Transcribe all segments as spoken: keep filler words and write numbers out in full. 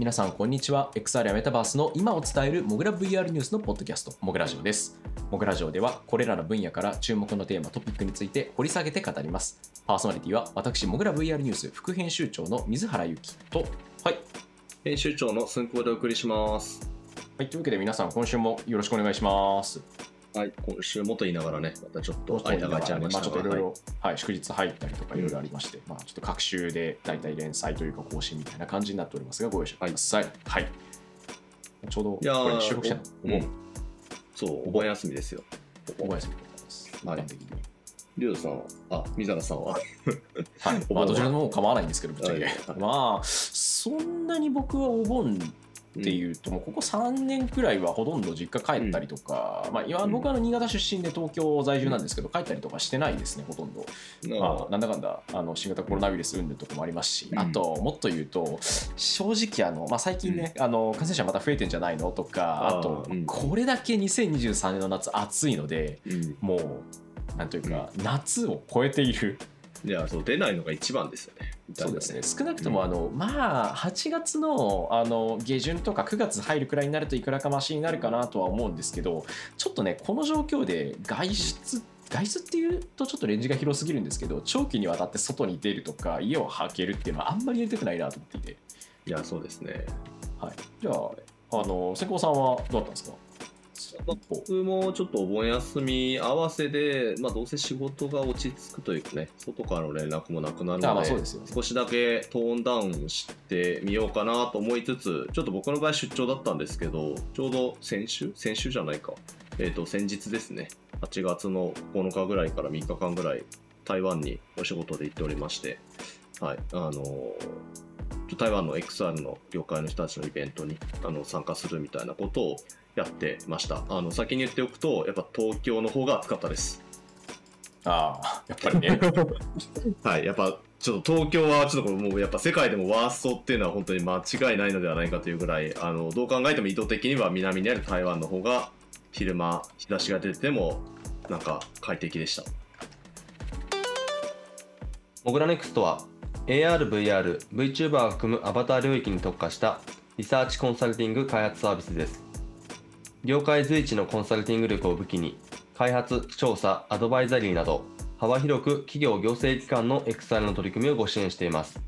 皆さんこんにちは。 エックスアール やメタバースの今を伝えるモグラ ブイアール ニュースのポッドキャスト、モグラジオです。モグラジオではこれらの分野から注目のテーマ、トピックについて掘り下げて語ります。パーソナリティは私、モグラ ブイアール ニュース副編集長の水原由紀と、はい、編集長の寸功でお送りします。はい、というわけで皆さん今週もよろしくお願いします。はい、今週もと言いながらね、またちょっと間が空いちゃいましたが、まあ、ちょっといろいろ、はい、祝日入ったりとかいろいろありまして、うん、まあ、ちょっと各週でだいたい連載というか更新みたいな感じになっておりますが、ご容赦ください。はい、はい、ちょうどこれ収録したのお盆、うん、そうお盆休みですよ。お盆休みでございます。はい、リュウさんは、あ、水原さんははい、まあどちらでも構わないんですけど、ぶっちゃけ、はいはい、まあそんなに僕はお盆っていうと、もうここさんねんくらいはほとんど実家帰ったりとか、うん、まあ、今僕は新潟出身で東京在住なんですけど、帰ったりとかしてないですね、ほとんど。まあ、なんだかんだあの新型コロナウイルス云々とかもありますし、うん、あともっと言うと正直あの、まあ、最近ね、うん、あの感染者また増えてんじゃないのとか、あと、うん、これだけにせんにじゅうさんねんの夏暑いので、うん、もうなんというか、うん、夏を超えている。いや、そう出ないのが一番ですよね。そうですね、少なくともあの、うん、まあ、はちがつ の, あの下旬とかくがつ入るくらいになるといくらかマシになるかなとは思うんですけど、ちょっとねこの状況で外出外出っていうとちょっとレンジが広すぎるんですけど、長期にわたって外に出るとか家を履けるっていうのはあんまりやりたくないなと思っていて。いや、そうですね。はい、じゃあ寸功さんはどうだったんですか？僕もちょっとお盆休み合わせで、まあ、どうせ仕事が落ち着くというかね、外からの連絡もなくなるので、ああ、まあそうですよね、少しだけトーンダウンしてみようかなと思いつつ、ちょっと僕の場合出張だったんですけど、ちょうど先週先週じゃないか、えーと、先日ですね、はちがつのここのかぐらいからみっかかんぐらい台湾にお仕事で行っておりまして、はい、あのー台湾の エックスアール の業界の人たちのイベントにあの参加するみたいなことをやってました。あの先に言っておくと、やっぱ東京の方が暑かったです。ああ、やっぱりねはい、やっぱちょっと東京はちょっともうやっぱ世界でもワーストっていうのは本当に間違いないのではないかというぐらい、あのどう考えても意図的には南にある台湾の方が昼間日差しが出てもなんか快適でした。モグラネクストはエーアール、ブイアール、VTuber を含むアバター領域に特化したリサーチコンサルティング開発サービスです。業界随一のコンサルティング力を武器に、開発、調査、アドバイザリーなど幅広く企業・行政機関の エックスアール の取り組みをご支援しています。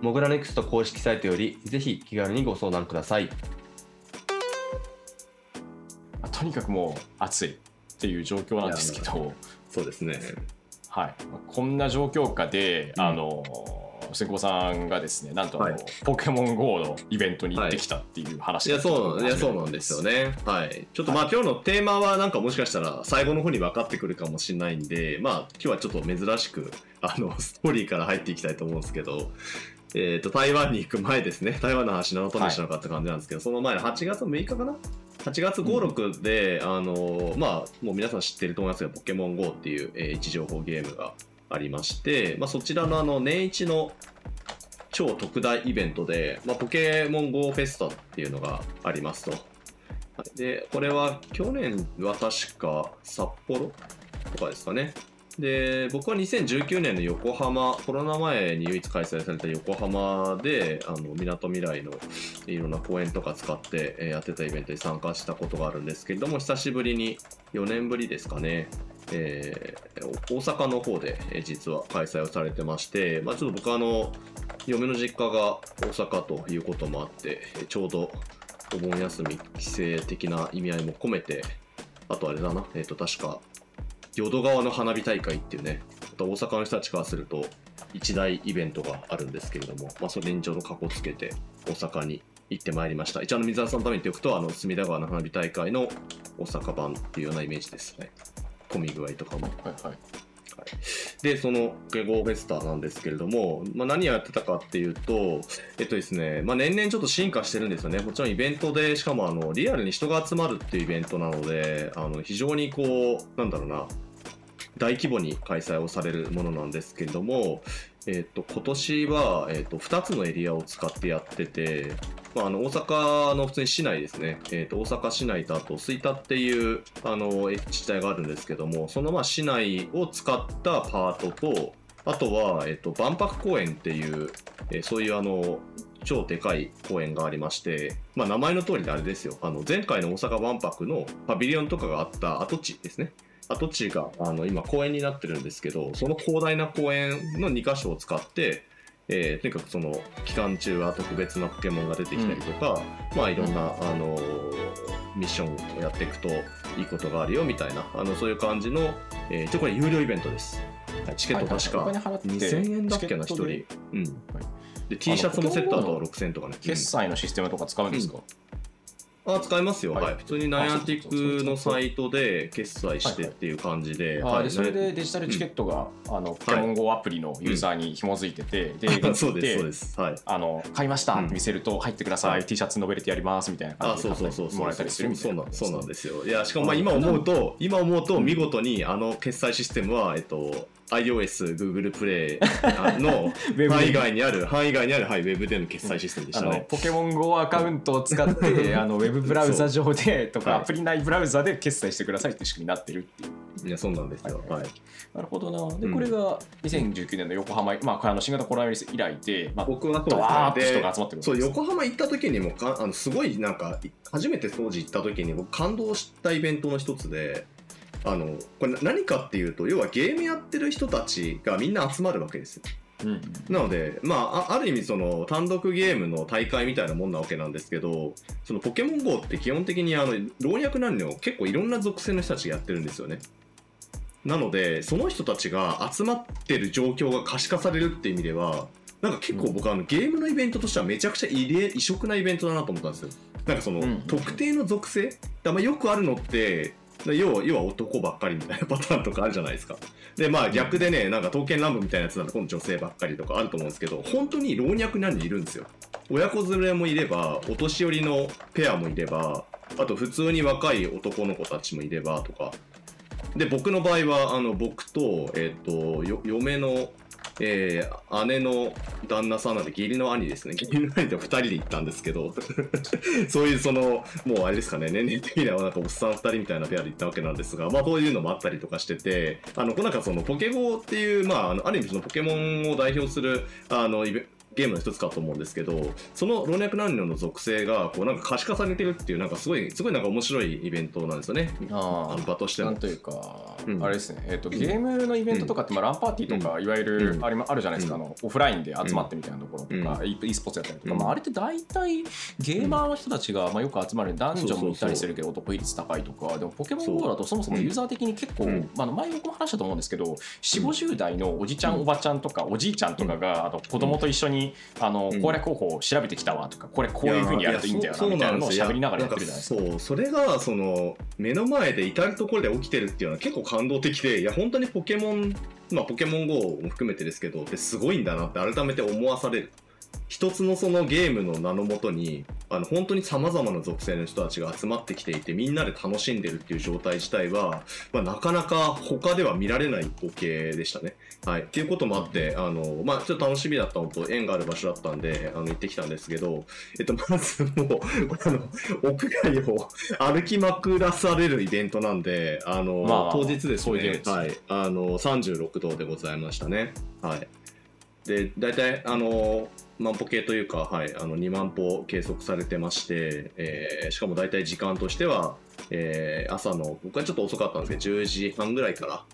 モグラネクスト公式サイトよりぜひ気軽にご相談ください。とにかくもう暑いっていう状況なんですけど、そうですね。はい、こんな状況下で、うん、あの寸功さんがですね、なんとあの、はい、ポケモン ゴー のイベントに行ってきたっていう話が、はい、いやそう、いやそうなんですよね。はい、ちょっとまあ、はい、今日のテーマはなんかもしかしたら最後の方に分かってくるかもしれないんで、まあ今日はちょっと珍しくあのストーリーから入っていきたいと思うんですけど、えー、と台湾に行く前ですね、台湾の話なのともしなかった感じなんですけど、はい、その前のはちがつむいかかな、はちがつご、ろくで、うん、あのまあ、もう皆さん知ってると思いますが、ポケモン ゴー っていう、えー、位置情報ゲームがありまして、まあ、そちらの、あの年一の超特大イベントで、まあ、ポケモン ゴー フェスタっていうのがありますと。でこれは去年は確か札幌とかですかね。で僕はにせんじゅうきゅうねんの横浜、コロナ前に唯一開催された横浜で、あのみなとみらいのいろんな公園とか使って、えー、やってたイベントに参加したことがあるんですけれども、久しぶりによねんぶりですかね、えー、大阪の方で、えー、実は開催をされてまして、まあ、ちょっと僕はあの嫁の実家が大阪ということもあって、ちょうどお盆休み帰省的な意味合いも込めて、あとあれだな、えーと確か淀川の花火大会っていうね、大阪の人たちからすると一大イベントがあるんですけれども、まあ、それにちょうどかこつけて大阪に行ってまいりました。一応あの水原さんのために言っておくと、あの隅田川の花火大会の大阪版っていうようなイメージですね、混み具合とかも、はいはいはい、でそのポケ ゴー フェスタなんですけれども、まあ、何をやってたかっていうと、えっとですね、まあ、年々ちょっと進化してるんですよね。もちろんイベントで、しかもあのリアルに人が集まるっていうイベントなので、あの非常にこうなんだろうな、大規模に開催をされるものなんですけれども、えっと今年は、えっとふたつのエリアを使ってやってて、まあ、あの大阪の普通に市内ですね、えー、と大阪市内とあと吹田っていうあの自治体があるんですけども、そのまあ市内を使ったパートと、あとは、えー、と万博公園っていう、えー、そういうあの超でかい公園がありまして、まあ、名前の通りであれですよ、あの前回の大阪万博のパビリオンとかがあった跡地ですね。跡地があの今公園になってるんですけど、その広大な公園のにか所を使って、えー、とにかくその期間中は特別なポケモンが出てきたりとか、うん、まあいろんな、うん、あのミッションをやっていくといいことがあるよみたいな、あのそういう感じの、えー、とこれ有料イベントです。チケット確かにせんえんだっけなひとり、はいうんはい、で T シャツもセットだとろくせんえんとかね。決済のシステムとか使うんですか、うん、あ使いますよ、はいはい、普通にナイアンティックのサイトで決済してっていう感じで、はいはいはい、でそれでデジタルチケットが、うん、あのポケモン ゴー アプリのユーザーに紐づいてて、そうですそうです、はい、あの買いましたって見せると、うん、入ってください、はい、T シャツノベルティやりますみたいな感じでもらえたりするみたいな。そうなんですよ。いやしかもまあ今思うと今思うと見事にあの決済システムはえっとiOS、Google プレイの範囲外にある範囲外にある、はい、ウェブでの決済システムでしたね。あのポケモン ゴー アカウントを使ってあのウェブブラウザ上でとかアプリ内ブラウザで決済してくださいって仕組みになってるっていう。いやそうなんですよ、はいはい、なるほどな。でこれがにせんじゅうきゅうねんの横浜、うんまあ、あの新型コロナウイルス以来で、まあ、僕はドワーッと人が集まってくるんです。そう横浜行った時にもかあのすごいなんか初めて当時行った時に僕感動したイベントの一つで、あのこれ何かっていうと要はゲームやってる人たちがみんな集まるわけですよ、うん、なので、まあ、ある意味その単独ゲームの大会みたいなもんなわけなんですけど、そのポケモン ゴー って基本的にあの老若男女結構いろんな属性の人たちがやってるんですよね。なのでその人たちが集まってる状況が可視化されるっていう意味ではなんか結構僕はあのゲームのイベントとしてはめちゃくちゃ異色なイベントだなと思ったんですよ。なんかその、うんうん、特定の属性だ、まあ、よくあるのって要は、要は男ばっかりみたいなパターンとかあるじゃないですか。でまあ逆でね、なんか刀剣乱舞みたいなやつだと今度女性ばっかりとかあると思うんですけど、本当に老若男女いるんですよ。親子連れもいればお年寄りのペアもいれば、あと普通に若い男の子たちもいればとかで、僕の場合はあの僕と、えーと、よ嫁の、えー、姉の旦那さんなんで義理の兄ですね。義理の兄とふたりで行ったんですけどそういうそのもうあれですかね、年齢的にはなんかおっさんふたりみたいなペアで行ったわけなんですが、まあこういうのもあったりとかしてて、あのなんかそのポケゴーっていう、まあ、あのある意味そのポケモンを代表するあのイベゲームの一つかと思うんですけど、その老若男女の属性がこうなんか可視化されてるっていう、なんかすごいすごいなんか面白いイベントなんですよね。ああ場としてもなんというか、うん、あれですね、えーと、ゲームのイベントとかって、まあ、ランパーティーとか、うん、いわゆるあれもあるじゃないですか、うん、あのオフラインで集まってみたいなところとか、うん、e スポーツやったりとか、うんまあ、あれって大体ゲーマーの人たちが、まあ、よく集まる、男女もいたりするけど男比率高いとか。でもポケモン ゴー だとそもそもユーザー的に結構、うんまあ、前僕も話したと思うんですけど、 よん,ごじゅう 代のおじちゃん、うん、おばちゃんとかおじいちゃんとかが、あと子供と一緒にあの攻略方法を調べてきたわとか、これこういう風にやるといいんだよなみたいなのを喋りながらやってるじゃないですか。そう、それがその目の前で至るところで起きてるっていうのは結構感動的で、いや本当にポケモン、まあ、ポケモン ゴー も含めてですけどってすごいんだなって改めて思わされる。一つのそのゲームの名のもとにあの本当にさまざまな属性の人たちが集まってきていて、みんなで楽しんでるっていう状態自体は、まあ、なかなか他では見られない光景でしたね。はい、っていうこともあってあの、まあ、ちょっと楽しみだったのと縁がある場所だったんであの行ってきたんですけど、えっと、まずもうあの屋外を歩きまくらされるイベントなんで、あの、まあ、当日ですね、はい、あのさんじゅうろくどでございましたね。はいで大体あの万歩計というか、はい、あのにまんぽ計測されてまして、えー、しかも大体時間としては、えー、朝の僕はちょっと遅かったんですけどじゅうじはんぐらいから、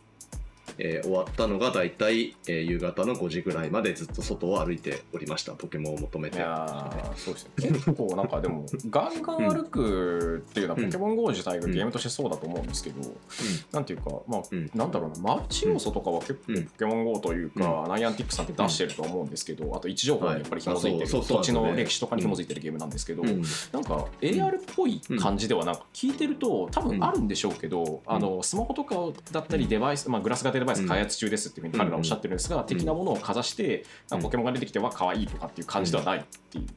えー、終わったのが大体、えー、夕方のごじぐらいまでずっと外を歩いておりました。ポケモンを求めて。いやそうですね結構なんかでもガンガン歩くっていうのは、うん、ポケモン ゴー 自体がゲームとしてそうだと思うんですけど、うん、なんていうか、まあうん、なんだろうな、マルチ要素とかは結構ポケモン ゴー というか、うん、ナイアンティックさんって出してると思うんですけど、うん、あと位置情報にやっぱり紐づいてる、はい、土地の歴史とかに紐づいてるゲームなんですけど、うん、なんか エーアール っぽい感じではなんか聞いてると多分あるんでしょうけど、うん、あのスマホとかだったりデバイス、まあ、グラス型デバイス開発中ですっていう風に彼らおっしゃってるんですが、うん、的なものをかざして、うん、ポケモンが出てきては可愛いとかっていう感じではないっていう。い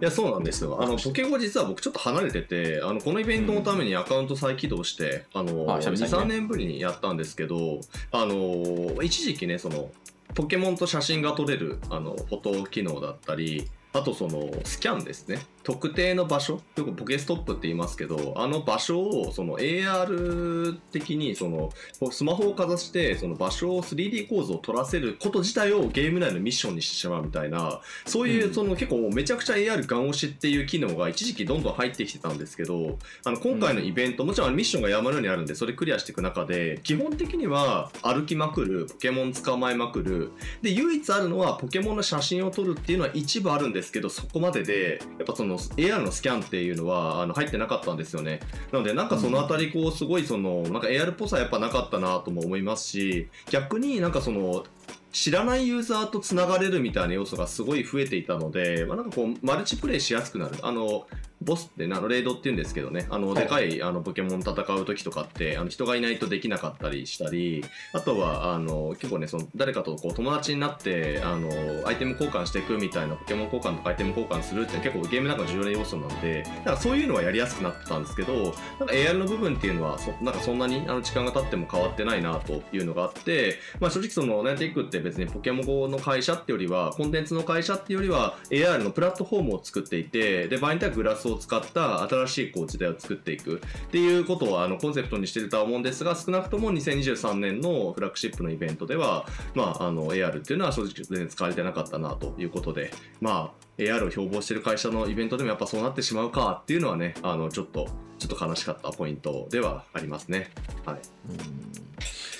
やそうなんですよ。あのポケゴー実は僕ちょっと離れてて、あのこのイベントのためにアカウント再起動して、うん、あのああ、に、さんねんぶりにやったんですけど、あの一時期ねそのポケモンと写真が撮れるあのフォト機能だったり、あとそのスキャンですね。特定の場所、よくポケストップって言いますけど、あの場所をその エーアール 的にそのスマホをかざしてその場所を スリーディー 構造を取らせること自体をゲーム内のミッションにしてしまうみたいな、そういうその結構もうめちゃくちゃ エーアール ガン押しっていう機能が一時期どんどん入ってきてたんですけど、あの今回のイベント、もちろんミッションが山のようにあるんでそれクリアしていく中で、基本的には歩きまくる、ポケモン捕まえまくるで、唯一あるのはポケモンの写真を撮るっていうのは一部あるんですけど、そこまででやっぱそのエーアール のスキャンっていうのはあの入ってなかったんですよね。なのでなんかそのあたりこうすごいそのなんか エーアール っぽさやっぱなかったなとも思いますし、逆になんかその知らないユーザーとつながれるみたいな要素がすごい増えていたので、まあ、なんかこうマルチプレイしやすくなる。あのボスってあのレイドって言うんですけどね、あのでかいあのポケモン戦う時とかってあの人がいないとできなかったりしたり、あとはあの結構ねその誰かとこう友達になってあのアイテム交換していくみたいな、ポケモン交換とかアイテム交換するって結構ゲームの中の重要な要素なので、なんかそういうのはやりやすくなってたんですけど、なんか エーアール の部分っていうのは そ, なんかそんなにあの時間が経っても変わってないなというのがあって、まあ、正直そのナイテックって別にポケモン ゴー の会社ってよりはコンテンツの会社ってよりは エーアール のプラットフォームを作っていて、で場合によってはグラスを使った新しいこう時代を作っていくっていうことをあのコンセプトにしてるとは思うんですが、少なくともにせんにじゅうさんねんのフラッグシップのイベントでは、まあ、あの エーアール っていうのは正直全然使われてなかったなということで、まあ、エーアール を標榜してる会社のイベントでもやっぱそうなってしまうかっていうのはね、あのちょっとちょっと悲しかったポイントではありますね。はい、うん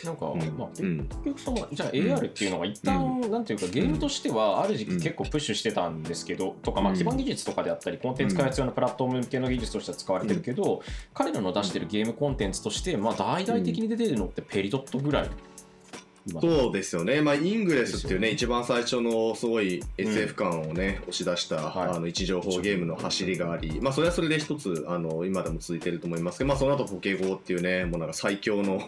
なんか、うんまあ、結局そのじゃあ エーアール っていうのが一旦、うん、なんていうかゲームとしてはある時期結構プッシュしてたんですけど、うん、とか、まあ、基盤技術とかであったりコンテンツ開発用のプラットフォーム向けの技術としては使われてるけど、うん、彼らの出してるゲームコンテンツとして、まあ、大々的に出てるのってペリドットぐらい。そうですよね、まあ、イングレスっていうね、一番最初のすごい エスエフ 感をね、うん、押し出した、はい、あの位置情報ゲームの走りがあり、まあ、それはそれで一つあの今でも続いてると思いますけど、まあ、その後ポケゴーっていうね、もうなんか最強の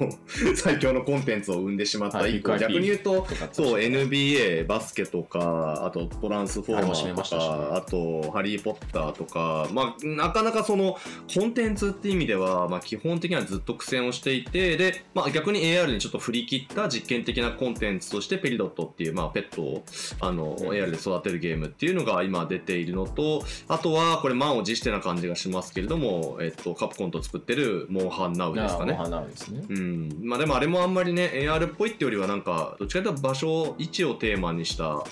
最強のコンテンツを生んでしまった一個、はい、逆に言うとそう エヌビーエー バスケとか、あとトランスフォーマーとか、はい、あとハリー・ポッターとか、まあ、なかなかそのコンテンツっていう意味では、まあ、基本的にはずっと苦戦をしていて、で、まあ、逆に エーアール にちょっと振り切った実験的なコンテンツとしてペリドットっていう、まあ、ペットをあの エーアール で育てるゲームっていうのが今出ているのと、あとはこれ満を持してな感じがしますけれども、えっと、カプコンと作ってるモンハンナウですかね。モンハンナウですね、うんまあ、でもあれもあんまりね エーアール っぽいってよりはなんかどっちかというと場所位置をテーマにした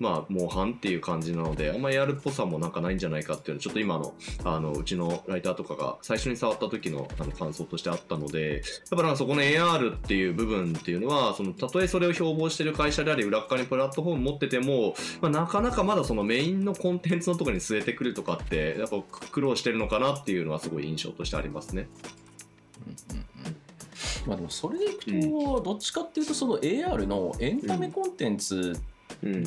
まあ、モンハンっていう感じなので、あんまり エーアール っぽさもなんかないんじゃないかっていうのちょっと今の、あのうちのライターとかが最初に触った時のあの感想としてあったので、やっぱなんかそこの エーアール っていう部分っていうのは、そのたとえそれを標榜してる会社であり裏側にプラットフォーム持ってても、まあ、なかなかまだそのメインのコンテンツのところに据えてくるとかってやっぱ苦労してるのかなっていうのはすごい印象としてありますね。うんうんうんまあ、でもそれでいくと、うん、どっちかっていうとその エーアール のエンタメコンテンツ、うん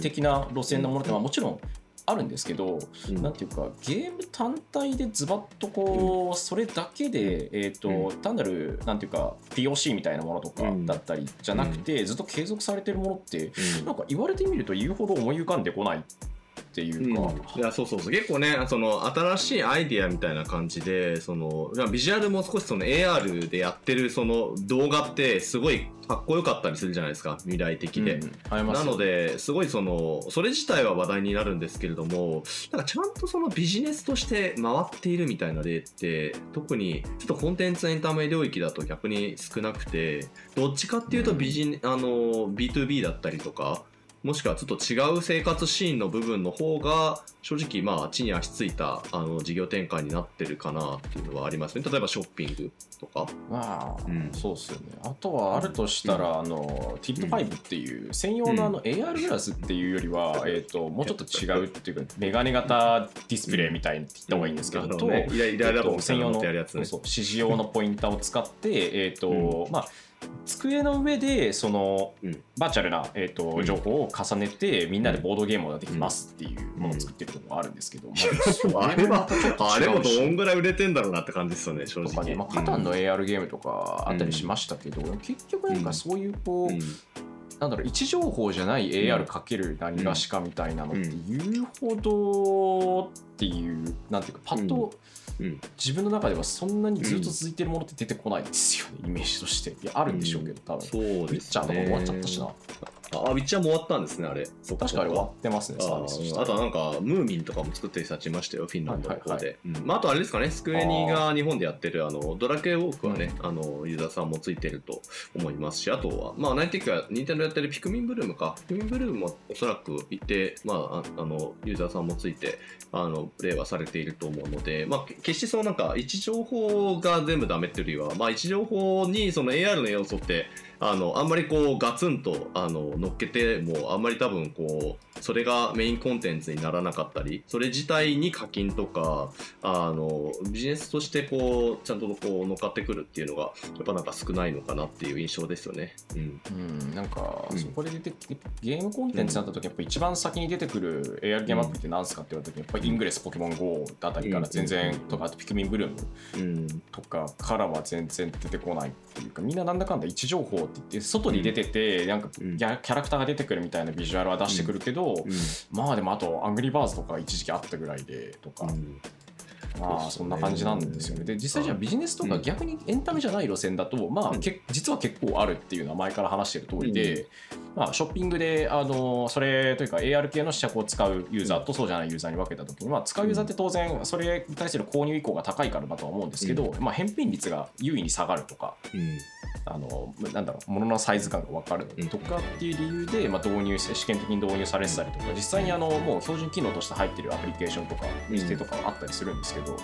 的な路線のものってもちろんあるんですけど、うん、なんていうかゲーム単体でズバッとこう、うん、それだけで、えーとうん、単なるなんていうか ピーオーシー みたいなものとかだったりじゃなくて、うん、ずっと継続されてるものって、うん、なんか言われてみると言うほど思い浮かんでこないっていうか、うん、いやそうそうそう結構ねその新しいアイディアみたいな感じでそのビジュアルも少しその エーアール でやってるその動画ってすごいかっこよかったりするじゃないですか未来的で、うん、なのですごいそのそれ自体は話題になるんですけれどもなんかちゃんとそのビジネスとして回っているみたいな例って特にちょっとコンテンツエンタメ領域だと逆に少なくてどっちかっていうとビジネ、うん、あの ビーツービー だったりとかもしくはちょっと違う生活シーンの部分の方が正直まあ地に足ついたあの事業展開になってるかなっていうのはありますね。例えばショッピングとか、まあうん、そうですよね。あとはあるとしたら、うん、あの ティルトファイブ っていう専用の、 あの エーアール グラスっていうよりは、うん、えーともうちょっと違うっていうかメガネ型ディスプレイみたいに言った方がいいんですけど、うんね、イライララボみたいなのってやるやつね。そうそう、指示用のポインターを使ってえーと、うん、まあ机の上でそのバーチャルなえーと情報を重ねてみんなでボードゲームができますっていうものを作ってるところもあるんですけど、まあ、あれはあれもどんぐらい売れてんだろうなって感じですよね正直とかね、まあ、カタンの エーアール ゲームとかあったりしましたけど、うん、結局なんかそういうこう、うんなんだろう位置情報じゃない エーアール かける何がしかみたいなのって言うほどっていうなんていうかパッと自分の中ではそんなにずっと続いてるものって出てこないですよねイメージとして。いやあるんでしょうけど多分そうですね。めっちゃあの終わっちゃったしな。あ、ウィッチャーも終わったんですね、あれ。そっか、確かあれ終わってますね、サービスした。あとはなんか、ムーミンとかも作ってる人たちいましたよ、フィンランドの方で。はいはいはい、うん、まあ、あとあれですかね、スクエニが日本でやってる、あの、ドラケウォークはね、あの、ユーザーさんもついてると思いますし、あとは、まあ、ナインティックが、ニンテンドやってるピクミンブルームか、ピクミンブルームもおそらくいて、まあ、あの、ユーザーさんもついて、あの、プレイはされていると思うので、まあ、決してそのなんか、位置情報が全部ダメっていうよりは、まあ、位置情報にその エーアール の要素って、あの、あんまりこうガツンとあの乗っけてもあんまり多分こうそれがメインコンテンツにならなかったり、それ自体に課金とかあのビジネスとしてこうちゃんとこう乗っかってくるっていうのがやっぱなんか少ないのかなっていう印象ですよね。うん、うん、なんか、うん、そこで出てゲームコンテンツになった時やっぱ一番先に出てくる エーアール ゲームアプリって何すかって言われた時やっぱりイングレスポケモン ゴー あたりから全然、うん、とかあとピクミンブルームとかからは全然出てこないっていうか、みんななんだかんだ位置情報って言って外に出てて、うん、なんかキャラクターが出てくるみたいなビジュアルは出してくるけど、うんうん、まあでもあとアングリーバーズとか一時期あったぐらいでとか、うん、まあそんな感じなんですよね。で実際じゃあビジネスとか逆にエンタメじゃない路線だと、まあけ実は結構あるっていうのは前から話してる通りで、まあショッピングであのそれというか エーアール 系の試着を使うユーザーとそうじゃないユーザーに分けた時に、まあ使うユーザーって当然それに対する購入意向が高いからだとは思うんですけど、まあ返品率が優位に下がるとか、うんあのなんだろう、物のサイズ感が分かるとかっていう理由で、まあ、導入して試験的に導入されてたりとか、実際にあのもう標準機能として入ってるアプリケーションとか指定とかはあったりするんですけど、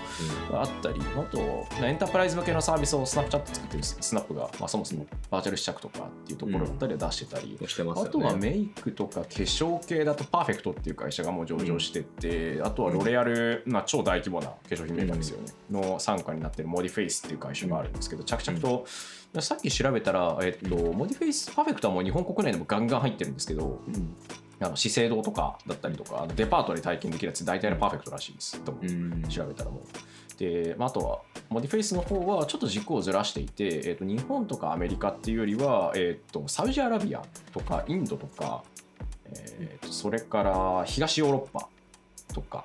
うん、あったりあとエンタープライズ向けのサービスをスナップチャット作ってるスナップが、まあ、そもそもバーチャル試着とかっていうところだったり出してたり、うんしてますよね、あとはメイクとか化粧系だとパーフェクトっていう会社がもう上場してて、うん、あとはロレアル、まあ、超大規模な化粧品メーカーですよね、うん、の傘下になってるモディフェイスっていう会社があるんですけど、着々と、うん、さっき調べたら、えっと、モディフェイスパーフェクトはもう日本国内でもガンガン入ってるんですけど、うん、あの資生堂とかだったりとかあのデパートで体験できるやつ大体のパーフェクトらしいですと、うん、調べたらもうで、まあ、あとはモディフェイスの方はちょっと軸をずらしていて、えっと、日本とかアメリカっていうよりは、えっと、サウジアラビアとかインドとか、えっと、それから東ヨーロッパとか、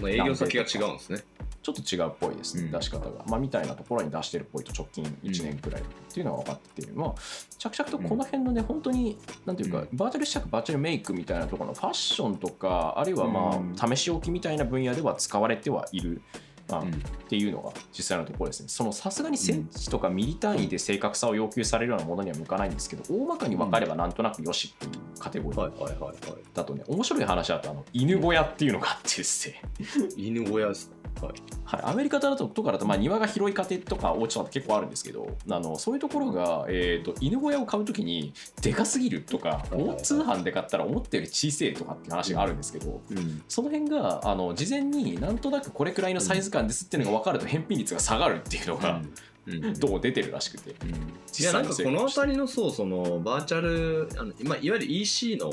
うん、営業先が違うんですね。ちょっと違うっぽいですね、出し方が、まあ、みたいなところに出してるっぽいと直近いちねんくらいっていうのが分かってて、まあ、着々とこの辺のね、本当になんていうかバーチャル試着バーチャルメイクみたいなところのファッションとかあるいはまあ試し置きみたいな分野では使われてはいる、まあ、っていうのが実際のところですね。そのさすがにセンチとかミリ単位で正確さを要求されるようなものには向かないんですけど、大まかに分かればなんとなくよしっていうカテゴリーだとね、面白い話だとあの犬小屋っていうのがあってですね犬小屋ですか。はいはい、アメリカだととかだと、まあ、庭が広い家庭とかお家とか結構あるんですけど、あのそういうところが、えー、と犬小屋を買うときにでかすぎるとか、通販で買ったら思ったより小さいとかって話があるんですけど、うんうん、その辺があの事前になんとなくこれくらいのサイズ感ですっていうのが分かると返品率が下がるっていうのが、うんどうも出てるらしくて、うん、いやなんかこの辺りのそうそのバーチャルあの、まあ、いわゆる イーシー の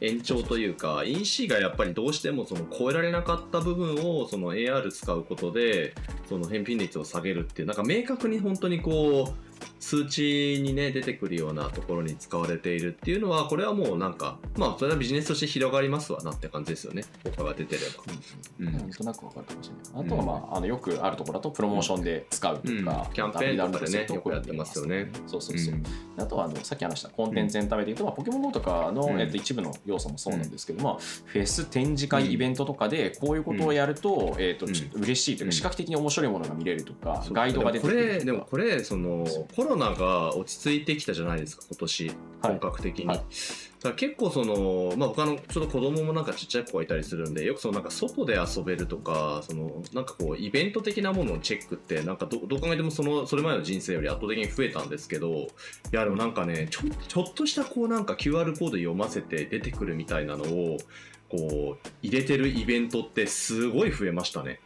延長というか イーシー がやっぱりどうしてもその超えられなかった部分をその エーアール 使うことでその返品率を下げるっていうなんか明確に本当にこう数値にね出てくるようなところに使われているっていうのはこれはもうなんかまあそれはビジネスとして広がりますわなって感じですよね。効果が出てれば、うんうん、なんとなく分かるかもしれない。あとはまあ、うん、あのよくあるところだとプロモーションで使うとか、うんうん、キャンペーンとかでねよくやってますよね。そうそうそう、うん、あとはあのさっき話したコンテンツエンタメでいうと、まあ、ポケモン ゴー とかの、うんえっと、一部の要素もそうなんですけど、まあ、フェス展示会イベントとかでこういうことをやると、うん、えっと、ちょっと嬉しいというか視覚的に面白いものが見れるとか、うん、ガイドが出てくるとか。でもこれ、でもこれそのコロナが落ち着いてきたじゃないですか今年本格的に、はいはい、だから結構その、まあ、他のちょっと子供もなんかちっちゃい子がいたりするんでよくそのなんか外で遊べるとかそのなんかこうイベント的なもののチェックってなんか ど, どう考えても そ, のそれ前の人生より圧倒的に増えたんですけど、いやでもなんかねち ょ, ちょっとしたこうなんか キューアール コード読ませて出てくるみたいなのをこう入れてるイベントってすごい増えましたね。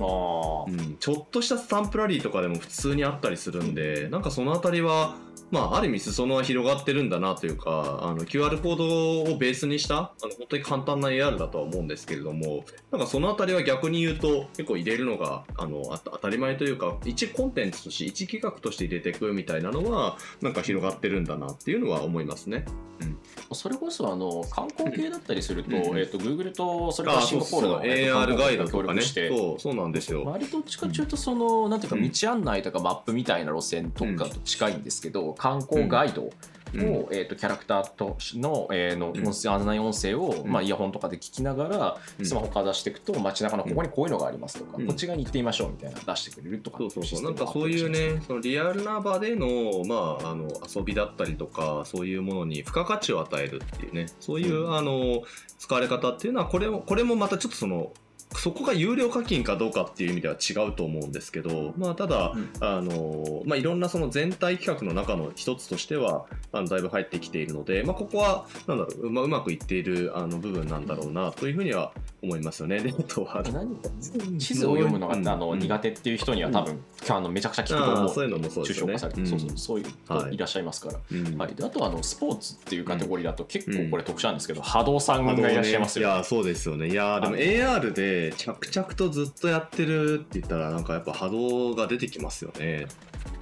あうん、ちょっとしたスタンプラリーとかでも普通にあったりするんで、なんかそのあたりは、まあ、ある意味裾野は広がってるんだなというか、あの キューアール コードをベースにしたあの本当に簡単な エーアール だとは思うんですけれども、なんかそのあたりは逆に言うと結構入れるのがあのあ当たり前というかいちコンテンツとしていち企画として入れていくみたいなのはなんか広がってるんだなっていうのは思いますね、うん、それこそあの観光系だったりすると、うんえー、と Google とそれからシンガポールの エーアール ガイドとかねそうそうなんですよ。割とどっちかというとその、うん、なんていうか道案内とかマップみたいな路線とかと近いんですけど、うん観光ガイドを、うんえー、とキャラクターとの、えー、の案内音声を、うんまあ、イヤホンとかで聞きながら、うん、スマホかざしていくと街中のここにこういうのがありますとか、うん、こっち側に行ってみましょうみたいな出してくれるとか、うん、そうそうそうなんかそういうねそのリアルな場での、まあ、あの遊びだったりとかそういうものに付加価値を与えるっていうねそういう、うん、あの使われ方っていうのはこれもこれもまたちょっとそのそこが有料課金かどうかっていう意味では違うと思うんですけど、まあ、ただ、うんあのまあ、いろんなその全体企画の中の一つとしてはあのだいぶ入ってきているので、まあ、ここはなんだろう、まあ、うまくいっているあの部分なんだろうなというふうには思いますよね。では何地図を読むのが、うん、あの苦手っていう人には多分、うん、あのめちゃくちゃ効くと思う。そういうのもそうですよね。抽象化されて、うん、そうそうそういう人いらっしゃいますから、はいうんはい、であとはあのスポーツっていうカテゴリーだと結構これ特殊なんですけど、うん、波動さんがいらっしゃいますよね。いやそうですよね。いやでも エーアール で着々とずっとやってるって言ったらなんかやっぱ波動が出てきますよね。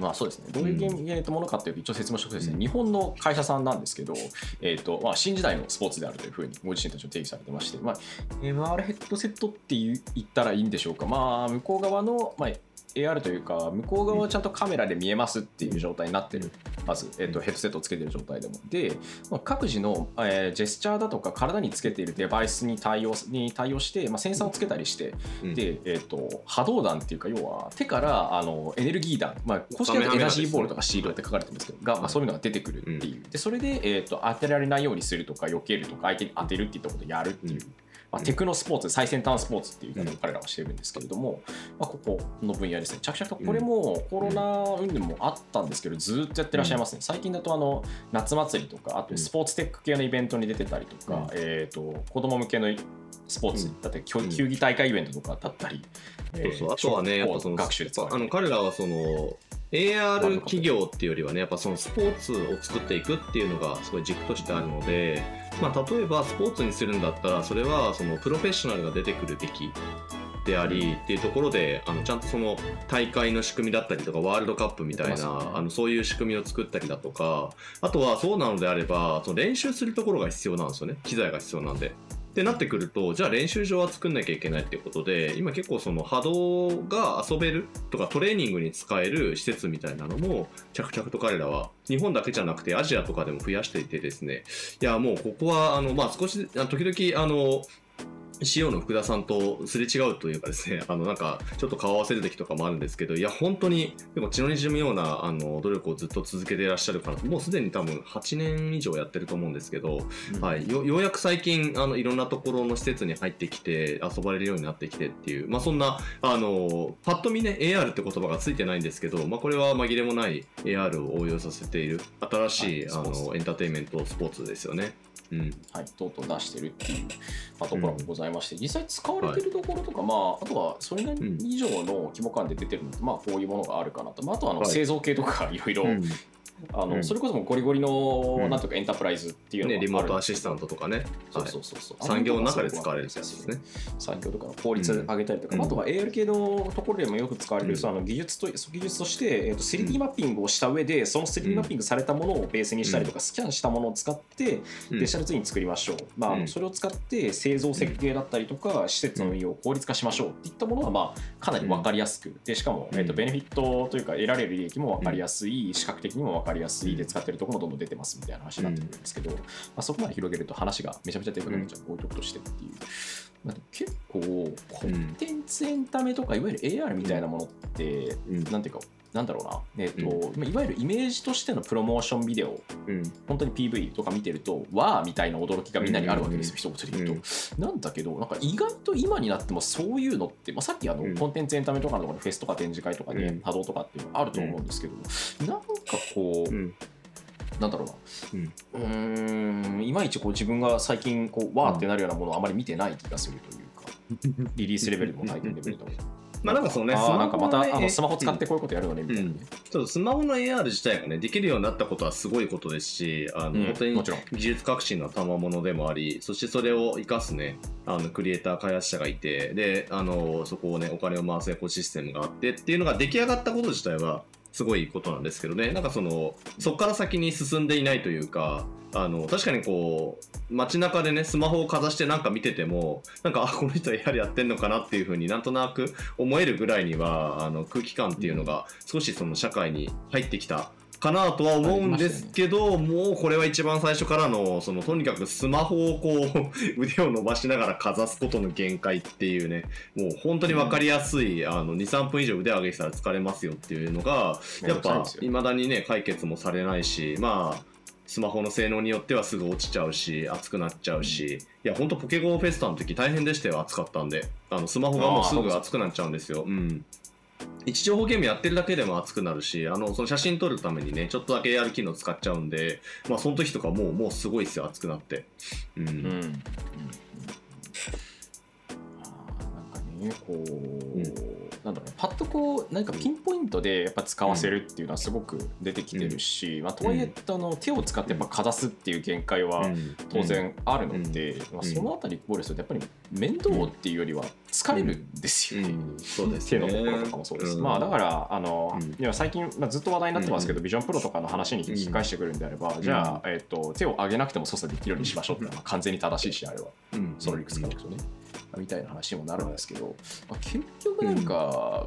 まあそうですね、どういうゲームものかというと一応説明しておくとですね、うん、日本の会社さんなんですけど、えーとまあ、新時代のスポーツであるというふうにご自身たちを定義されてまして、まあ、エムアール ヘッドセットって言ったらいいんでしょうか、まあ、向こう側の、まあエーアール というか向こう側はちゃんとカメラで見えますっていう状態になってるまず、えー、とヘッドセットをつけてる状態でもで、まあ、各自の、えー、ジェスチャーだとか体につけているデバイスに対応、に対応して、まあ、センサーをつけたりして、うん、で、えー、と波動弾っていうか要は手からあのエネルギー弾、まあ、公式だとエナジーボールとかシールって書かれてるんですけどが、まあ、そういうのが出てくるっていうでそれで、えー、と当てられないようにするとか避けるとか相手に当てるっていったことをやるっていう、うんまあ、テクノスポーツ最先端スポーツっていう言い方を彼らはしてるんですけれども、まあ、ここの分野ですね着々とこれもコロナ云々もあったんですけどずっとやってらっしゃいますね。最近だとあの夏祭りとかあとスポーツテック系のイベントに出てたりとか、うん、えーと子ども向けのスポーツだって球技大会イベントとかだったり、うんえー、そうそうあとはねやっぱその学習で使われてるあの彼らはそのエーアール 企業っていうよりはねやっぱそのスポーツを作っていくっていうのがすごい軸としてあるので、まあ、例えばスポーツにするんだったらそれはそのプロフェッショナルが出てくるべきでありっていうところであのちゃんとその大会の仕組みだったりとかワールドカップみたいな、ね、あのそういう仕組みを作ったりだとかあとはそうなのであればその練習するところが必要なんですよね。機材が必要なんでってなってくるとじゃあ練習場は作んなきゃいけないっていうことで今結構その波動が遊べるとかトレーニングに使える施設みたいなのも着々と彼らは日本だけじゃなくてアジアとかでも増やしていてですねいやもうここはあのまあ少し時々あのシーイーオー の福田さんとすれ違うというかですねあのなんかちょっと顔合わせる時とかもあるんですけどいや本当にでも血の滲むようなあの努力をずっと続けていらっしゃるからもうすでに多分はちねん以上やってると思うんですけど、うんはい、よ, ようやく最近あのいろんなところの施設に入ってきて遊ばれるようになってきてっていう、まあ、そんなあのパッと見ね エーアール って言葉がついてないんですけど、まあ、これは紛れもない エーアール を応用させている新しい、はい、あのエンターテインメントスポーツですよね。うんはい、とうとう出してるっていう、まあ、ところもございまして、うん、実際使われてるところとか、はいまあ、あとはそれなり以上の規模感で出てるので、うんまあ、こういうものがあるかなと、まあ、あとはあの製造系とかいろいろあの、うん、それこそもゴリゴリの、うん、なんとかエンタープライズっていうのがある、ね、リモートアシスタントとかねそうそうそうそう、はい、産業の中で使われるやつですね。産業とかの効率上げたりとか、うん、あとは エーアール 系のところでもよく使われる、うん、その技術と技術として、えー、と スリーディー マッピングをした上でその スリーディー マッピングされたものをベースにしたりとか、うん、スキャンしたものを使ってデジタルツイン作りましょう、うんまあ、あのそれを使って製造設計だったりとか、うん、施設の運用を効率化しましょうっていったものは、まあ、かなり分かりやすくでしかも、えー、とベネフィットというか得られる利益も分かりやすい視覚的にも分かりやすいやすいで使ってるところもどんどん出てますみたいな話になってくるんですけど、うんまあ、そこまで広げると話がめちゃめちゃでかくなっちゃうこういうことしてっていう、まあ、結構コンテンツエンタメとかいわゆる エーアール みたいなものって、うん、なんていうかなんだろうな、えーとうん、いわゆるイメージとしてのプロモーションビデオ、うん、本当に ピーブイ とか見てるとわーみたいな驚きがみんなにあるわけですよ、うん、一言で言うと、うん、なんだけどなんか意外と今になってもそういうのって、まあ、さっきあの、うん、コンテンツエンタメとかのところでフェスとか展示会とかで、ねうん、波動とかっていうのあると思うんですけど、うん、なんかこう、うんなんだろうな、うん、うーんいまいちこう自分が最近こうわーってなるようなものをあまり見てない気がするというか、リリースレベルでも体験レベルでもまあなんかそのね、なんかまたあのスマホ使ってこういうことやるのねみたいな、ねうんうん、スマホの エーアール 自体がねできるようになったことはすごいことですし、あの、うん、本当に技術革新の賜物でもあり、そしてそれを生かすねあのクリエイター開発者がいて、であのそこをねお金を回すエコシステムがあってっていうのが出来上がったこと自体はすごいことなんですけどね。なんかそのそこから先に進んでいないというか。あの確かにこう街中でねスマホをかざしてなんか見ててもなんかあこの人はやはりやってんのかなっていう風になんとなく思えるぐらいにはあの空気感っていうのが少しその社会に入ってきたかなとは思うんですけど、ね、もうこれは一番最初からの、そのとにかくスマホをこう腕を伸ばしながらかざすことの限界っていうね、もう本当に分かりやすい、うん、あのに、さんぷん以上腕上げてたら疲れますよっていうのが、やっぱいまだにね解決もされないし、まあスマホの性能によってはすぐ落ちちゃうし熱くなっちゃうし、いや本当ポケゴーフェスタの時大変でしたよ、暑かったんで、あのスマホがもうすぐ熱くなっちゃうんですよ。うん、位置情報ゲームやってるだけでも熱くなるし、あのその写真撮るためにねちょっとだけ エーアール 機能使っちゃうんで、まあその時とかもうもうすごいですよ、熱くなって。うん。うんうん、なんかねこう、うん、なんだろうね、パッとこうなんかピンポイントでやっぱ使わせるっていうのはすごく出てきてるし、うんまあ、とはいえあの手を使ってやっぱかざすっていう限界は当然あるので、うんまあ、そのあたり考慮するとやっぱり面倒っていうよりは疲れるんですよね、うんうん、そうですね、手のところとかもそうです、うんまあ、だからあの、うん、いや最近、まあ、ずっと話題になってますけど、うん、ビジョンプロとかの話に引き返してくるんであれば、うん、じゃあ、えーと、手を上げなくても操作できるようにしましょうってのは完全に正しいし、あれは、うん、その理屈からいくとね、みたいな話もなるんですけど、まあ、結局なんか、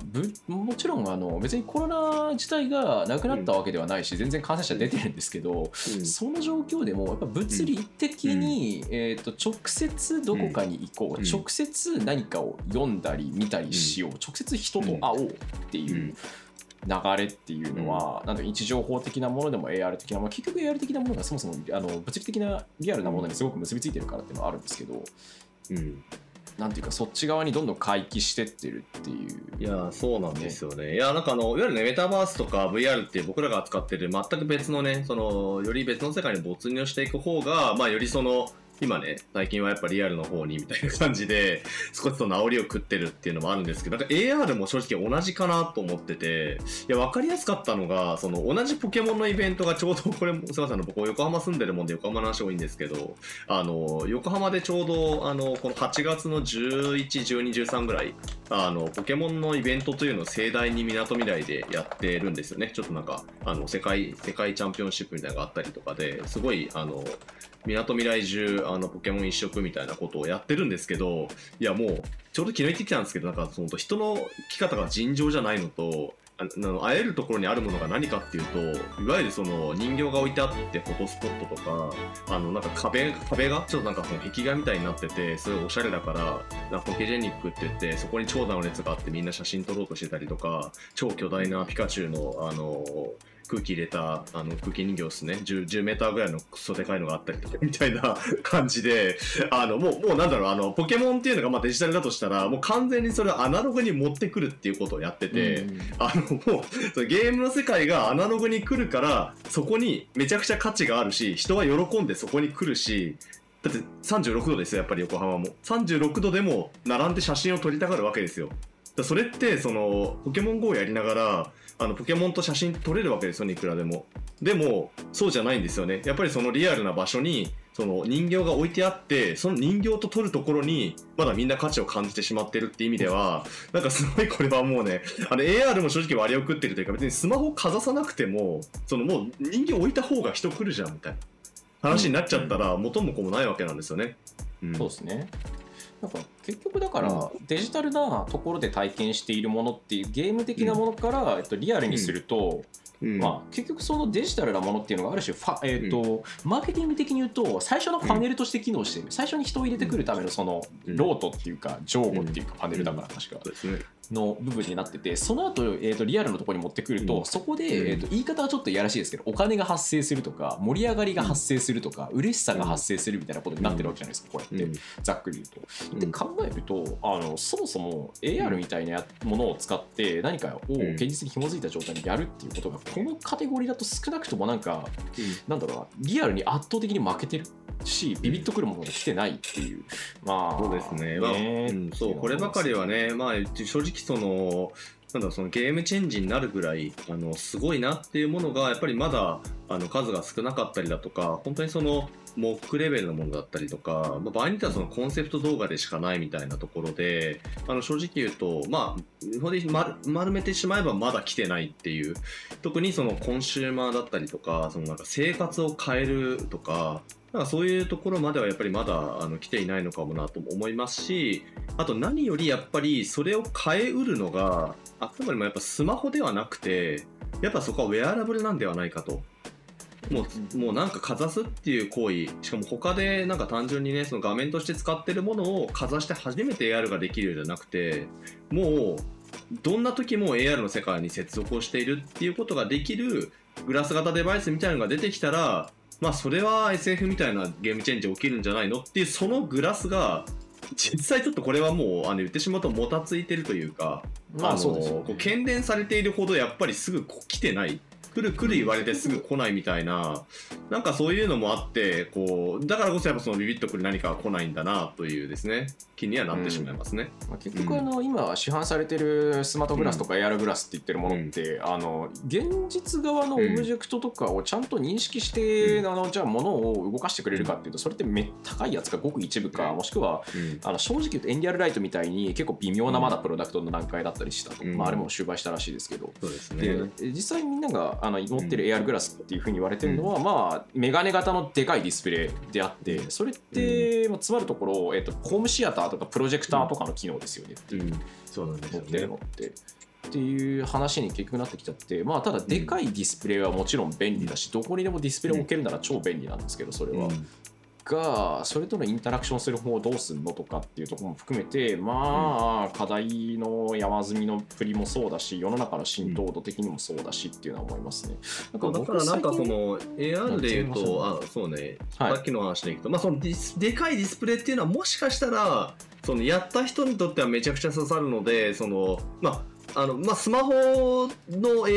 うん、もちろんあの別にコロナ自体がなくなったわけではないし、うん、全然感染者出てるんですけど、うん、その状況でもやっぱ物理的に、うんえー、と直接どこかに行こう、うん、直接何かを読んだり見たりしよう、うん、直接人と会おうっていう、うんうん流れっていうのは、うん、なんか位置情報的なものでも エーアール 的な、まあ、結局 エーアール 的なものがそもそもあの物理的なリアルなものにすごく結びついてるからっていうのはあるんですけど、うん、なんていうかそっち側にどんどん回帰してってるっていう、いやそうなんですよね。いやなんかあのいわゆるねメタバースとか ブイアール って僕らが扱ってる全く別のねそのより別の世界に没入していく方が、まあよりその今ね最近はやっぱリアルの方にみたいな感じで少しと治りを食ってるっていうのもあるんですけど、なんか エーアール も正直同じかなと思ってて、いや分かりやすかったのがその同じポケモンのイベントがちょうどこれもすいません、僕横浜住んでるもんで横浜の話多いんですけど、あの横浜でちょうどあのこのはちがつのじゅういち、じゅうに、じゅうさんぐらいあのポケモンのイベントというのを盛大にみなとみらいでやってるんですよね。ちょっとなんかあの世界世界チャンピオンシップみたいなのがあったりとかで、すごいあのみなとみらい中あのポケモン一色みたいなことをやってるんですけど、いやもうちょうど昨日行ってきたんですけど、なんかその人の来方が尋常じゃないのと、あの会えるところにあるものが何かっていうと、いわゆるその人形が置いてあってフォトスポットとか、あのなんか 壁, 壁がちょっとなんかその壁画みたいになっててすごいおしゃれだから、なんかポケジェニックって言ってそこに長蛇の列があってみんな写真撮ろうとしてたりとか、超巨大なピカチュウのあの空気入れたあの空気人形ですね、 じゅうメーターぐらいのクソでかいのがあったりとかみたいな感じで、あのもうもうなんだろう、あのポケモンっていうのがまあデジタルだとしたらもう完全にそれをアナログに持ってくるっていうことをやってて、うんうん、あのもうゲームの世界がアナログに来るからそこにめちゃくちゃ価値があるし、人は喜んでそこに来るし、だってさんじゅうろくどですよ、やっぱり横浜もさんじゅうろくどでも並んで写真を撮りたがるわけですよ。だそれってそのポケモン ゴー をやりながらあのポケモンと写真撮れるわけですよね、いくらでも。でもそうじゃないんですよね、やっぱりそのリアルな場所にその人形が置いてあって、その人形と撮るところにまだみんな価値を感じてしまってるって意味では、なんかすごいこれはもうね、あの エーアール も正直割り送ってるというか、別にスマホをかざさなくてもそのもう人形置いた方が人来るじゃんみたいな話になっちゃったら元も子もないわけなんですよね、うん、そうですね。なんか結局だからデジタルなところで体験しているものっていうゲーム的なものからえっとリアルにすると、まあ結局そのデジタルなものっていうのがある種ファえっとマーケティング的に言うと最初のパネルとして機能している、最初に人を入れてくるためのそのロートっていうか上後っていうかパネルだから確かの部分になってて、その後、えーとリアルのところに持ってくると、うん、そこで、えーと言い方はちょっといやらしいですけど、お金が発生するとか盛り上がりが発生するとか、うん、嬉しさが発生するみたいなことになってるわけじゃないですか、こうやって、うん、ざっくり言うと。で考えるとあのそもそも エーアール みたいなものを使って何かを現実に紐づいた状態にやるっていうことがこのカテゴリーだと少なくともなんか、うん、なんだろうな、リアルに圧倒的に負けてるし、ビビッとくるものが来てないっていう、まあそうですね、まあ、うん、そうこればかりはね、まあ正直そのなんだろう、そのゲームチェンジになるぐらいあのすごいなっていうものがやっぱりまだあの数が少なかったりだとか、本当にそのモックレベルのものだったりとか、まあ、場合によってはそのコンセプト動画でしかないみたいなところで、あの正直言うと、まあ、丸めてしまえばまだ来てないっていう、特にそのコンシューマーだったりとか、そのなんか生活を変えるとか、だからそういうところまではやっぱりまだあの来ていないのかもなと思いますし、あと何よりやっぱりそれを変えうるのがあくまでもやっぱスマホではなくて、やっぱそこはウェアラブルなんではないかと。もう、もうなんかかざすっていう行為、しかも他でなんか単純にね、その画面として使ってるものをかざして初めて エーアール ができるようじゃなくて、もうどんな時も エーアール の世界に接続をしているっていうことができるグラス型デバイスみたいなのが出てきたら、まあそれは エスエフ みたいなゲームチェンジ起きるんじゃないのっていう、そのグラスが実際ちょっとこれはもうあの言ってしまうともたついてるというか、まあ、あのそうですよね、こう懸念されているほどやっぱりすぐ来てない、くるくる言われてすぐ来ないみたいな、なんかそういうのもあって、こうだからこそやっぱそのビビッとくる何かが来ないんだなというですね、気にはなってしまいますね、うんまあ、結局あの、うん、今市販されてるスマートグラスとか エーアール グラスって言ってるものって、うん、あの現実側のオブジェクトとかをちゃんと認識して、うん、あのじゃあ物を動かしてくれるかっていうと、それってめっ高いやつかごく一部か、もしくは、うん、あの正直言うとエンリアルライトみたいに結構微妙なまだプロダクトの段階だったりしたと、うんまあ、あれも終売したらしいですけど、そうですね、で実際みんながあの持ってる エーアール グラスっていう風に言われてるのは、うんまあ、メガネ型のでかいディスプレイであって、それって、うんまあ、つまるところ、えっと、ホームシアターとかプロジェクターとかの機能ですよねっていう、うん、そうなんですよね、持ってるのってっていう話に結局なってきちゃって、まあ、ただでかいディスプレイはもちろん便利だし、どこにでもディスプレイを置けるなら超便利なんですけど、それは、うんがそれとのインタラクションする方をどうするのとかっていうところも含めて、まあ課題の山積みのプリもそうだし、世の中の浸透度的にもそうだしっていうのは思いますね。だからなんかその エーアール でいうと、あそうね、さっきの話でいくと、まあそのディスでかいディスプレイっていうのはもしかしたらそのやった人にとってはめちゃくちゃ刺さるので、そのまああのまあ、スマホの エー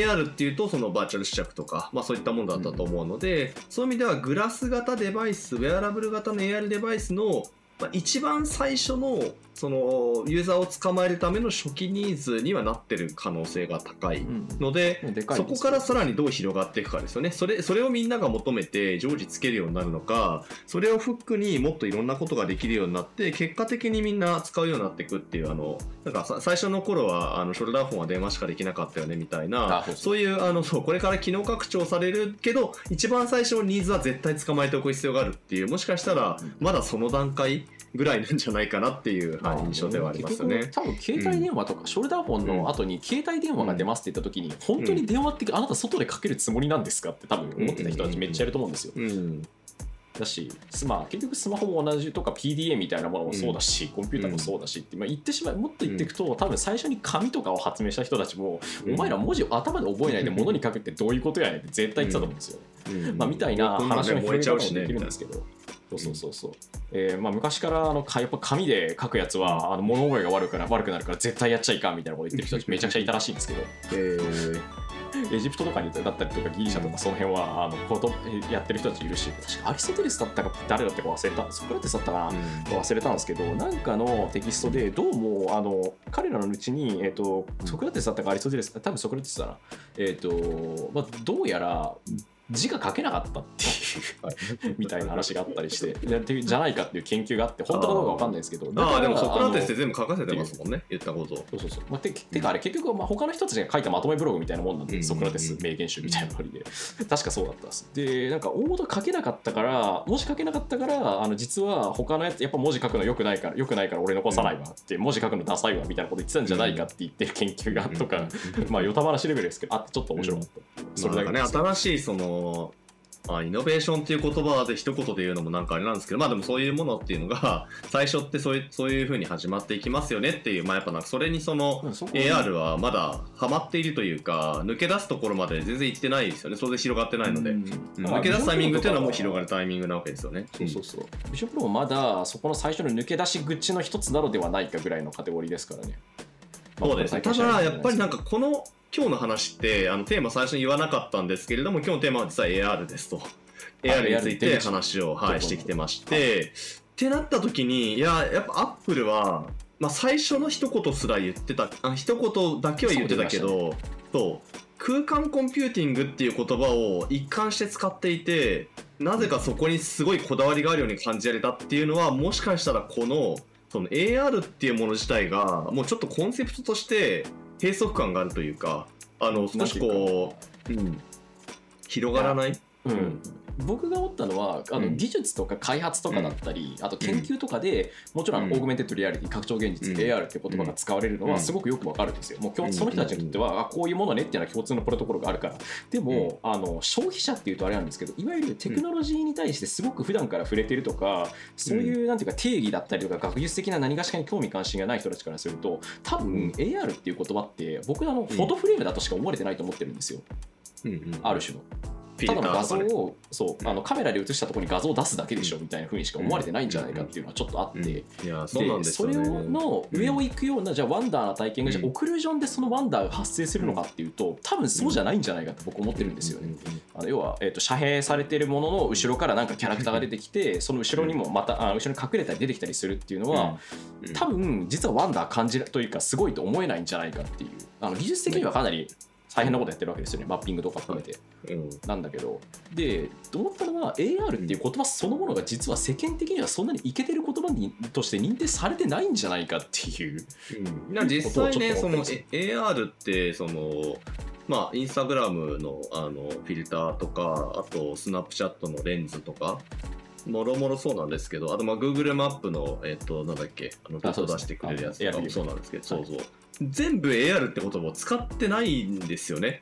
アール っていうとそのバーチャル試着とか、まあ、そういったものだったと思うので、うん、そういう意味ではグラス型デバイス、ウェアラブル型の エーアール デバイスの、まあ、一番最初 の, そのユーザーを捕まえるための初期ニーズにはなってる可能性が高いの で,、うん、で, かいですね。そこからさらにどう広がっていくかですよね。そ れ, それをみんなが求めて常時つけるようになるのか、それをフックにもっといろんなことができるようになって結果的にみんな使うようになっていくっていう、あのなんか最初の頃はあのショルダーフォンは電話しかできなかったよねみたいな、そう, そういうあのそうこれから機能拡張されるけど一番最初のニーズは絶対捕まえておく必要があるっていう、もしかしたらまだその段階ぐらいなんじゃないかなっていう印象ではありますよね。多分携帯電話とかショルダーフォンの後に携帯電話が出ますって言った時に、本当に電話ってあなた外でかけるつもりなんですかって多分思ってた人たちめっちゃいると思うんですよ。だし、まあ、結局スマホも同じとか ピーディーエー みたいなものもそうだし、うん、コンピューターもそうだしって、まあ、言ってしまいもっと言っていくと、うん、多分最初に紙とかを発明した人たちも、うん、お前ら文字を頭で覚えないで物に書くってどういうことやねんって絶対言ってたと思うんですよ、うんまあ、みたいな話の広げ方もできるんですけど、そうそうそう、えーまあ、昔からあのやっぱ紙で書くやつはあの物覚えが悪くなるから絶対やっちゃいかんみたいなこと言ってる人たちめちゃくちゃいたらしいんですけど、えーエジプトとかにだったりとかギリシャとかその辺はあのことやってる人たちいるし、確かアリストテレスだったか誰だったか忘れた、ソクラテスだったかな、うん、忘れたんですけど、なんかのテキストでどうもあの彼らのうちに、えー、とソクラテスだったかアリストテレス、多分ソクラテスだな、えーとまあ、どうやら字が書けなかったっていうみたいな話があったりしてじゃないかっていう研究があって、本当かどうか分かんないですけど、ああでもソクラテスって全部書かせてますもんね、言ったことを。そうそうそう、まあ、て, てかあれ結局まあ他の人たちが書いたまとめブログみたいなもんなんで、うん、ソクラテス名言集みたいなのりで確かそうだったんです。でなんか大元書けなかったから、もし書けなかったからあの実は他のやつやっぱ文字書くの良くないから良くないから俺残さないわって、うん、文字書くのダサいわみたいなこと言ってたんじゃないかって言ってる研究がとか、うん、まあヨタ話レベルですけどあってちょっと面白かった、うん、それだけ、まあ、なんかね、新しいそのまあ、イノベーションっていう言葉で一言で言うのもなんかあれなんですけど、まあでもそういうものっていうのが最初ってそういう、そういう風に始まっていきますよねっていう、まあやっぱなんかそれにその エーアール はまだハマっているというか抜け出すところまで全然行ってないですよね。それで広がってないので、うん、抜け出すタイミングっていうのはもう広がるタイミングなわけですよね。そうそうそう、ビショップロもまだそこの最初の抜け出し口の一つなのではないかぐらいのカテゴリーですからね。そうですね。ただやっぱりなんかこの今日の話ってあのテーマ最初に言わなかったんですけれども、今日のテーマは実は エーアール ですと、 エーアール について話を、はい、してきてまして、はい、ってなった時にいややっぱアップルは、まあ、最初の一言すら言ってたあ一言だけは言ってたけど、と空間コンピューティングっていう言葉を一貫して使っていて、なぜかそこにすごいこだわりがあるように感じられたっていうのは、もしかしたらこのその エーアール っていうもの自体がもうちょっとコンセプトとして閉塞感があるというか、あの少しこう、うん、広がらない、うん、僕が思ったのはあの技術とか開発とかだったり、うん、あと研究とかでもちろん、うん、オーグメンテッドリアリティ拡張現実、うん、エーアール って言葉が使われるのはすごくよく分かるんですよ。もうその人たちにとっては、うん、あこういうものねっていうのは共通のプロトコルがあるから。でも、うん、あの消費者っていうとあれなんですけど、いわゆるテクノロジーに対してすごく普段から触れてるとか、そういうなんていうか定義だったりとか学術的な何がしかに興味関心がない人たちからすると、多分 エーアール っていう言葉って僕はあのフォトフレームだとしか思われてないと思ってるんですよ、うんうん、ある種のただの画像をそうあのカメラで写したところに画像を出すだけでしょみたいな風にしか思われてないんじゃないかっていうのはちょっとあって、うんうん、いやそうなんですよね。でそれの上を行くようなじゃあワンダーな体験がじゃあオクルージョンでそのワンダーが発生するのかっていうと多分そうじゃないんじゃないかと僕思ってるんですよね。あの要は、えーと、遮蔽されているものの後ろからなんかキャラクターが出てきてその後ろにもまたあ後ろに隠れたり出てきたりするっていうのは多分実はワンダー感じるというかすごいと思えないんじゃないかっていうあの技術的にはかなり大変なことやってるわけですよね、マッピングとか含めて、うん、なんだけどで思ったのは エーアール っていう言葉そのものが実は世間的にはそんなにイケてる言葉にとして認定されてないんじゃないかっていう、うん、実際ねその エーアール ってそのまあインスタグラムのあのフィルターとかあとスナップチャットのレンズとかもろもろそうなんですけどあとまあ Google マップのえっとなんだっけあの画像出してくれるやつとかもそうなんですけどそうそう、はい全部 エーアール って言葉を使ってないんですよね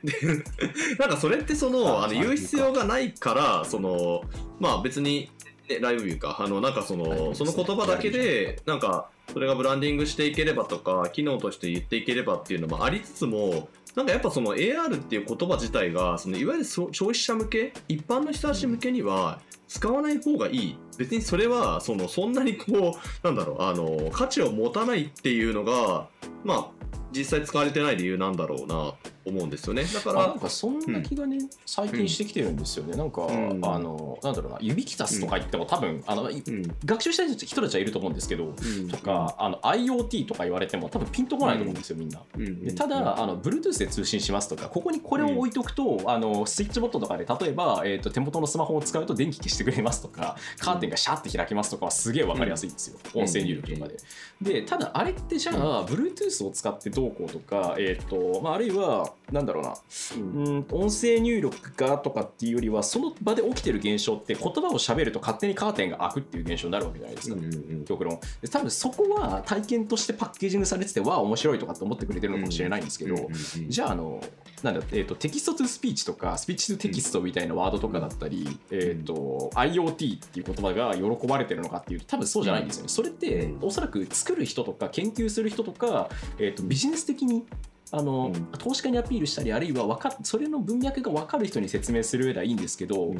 なんかそれってそのあの言う必要がないからそのまあ別に、ね、ライブビューかあのなんかそのその言葉だけでなんかそれがブランディングしていければとか機能として言っていければっていうのもありつつもなんかやっぱその エーアール っていう言葉自体がそのいわゆる消費者向け一般の人たち向けには、うん使わない方がいい。別にそれはそのそんなにこうなんだろうあの価値を持たないっていうのがまあ実際使われてない理由なんだろうなと思うんですよね。だからなんかそんな気がね、うん、最近してきてるんですよね。なんか、うん、あのなんだろうな指揮立つとか言っても多分あの、うん、学習したい人たちはいると思うんですけど、うん、とかあの IoT とか言われても多分ピンとこないと思うんですよみんな。うん、でただ、うん、あの Bluetooth で通信しますとかここにこれを置いとくと、うん、あのスイッチボットとかで例えば、えーと、手元のスマホを使うと電気消してくれますとかカーテンがシャッて開きますとかはすげえ分かりやすいんですよ、うん、音声入力とかで。でただあれってじゃあ、うん、Bluetooth を使ってどうこうとか、えーとまあ、あるいはなんだろうな、うん、音声入力がとかっていうよりはその場で起きてる現象って言葉を喋ると勝手にカーテンが開くっていう現象になるわけじゃないですか、うんうん、極論で多分そこは体験としてパッケージングされててわ面白いとかって思ってくれてるのかもしれないんですけど、うんうんうんうん、じゃああのなんだ、えーと、テキストトゥスピーチとかスピーチトゥテキストみたいなワードとかだったり、うんえーと、IoT っていう言葉が喜ばれてるのかっていうと多分そうじゃないんですよね。それっておそらく作る人とか研究する人とか、えーと、ビジネス的にあのうん、投資家にアピールしたりあるいは分かそれの文脈が分かる人に説明する上ではいいんですけど、うん、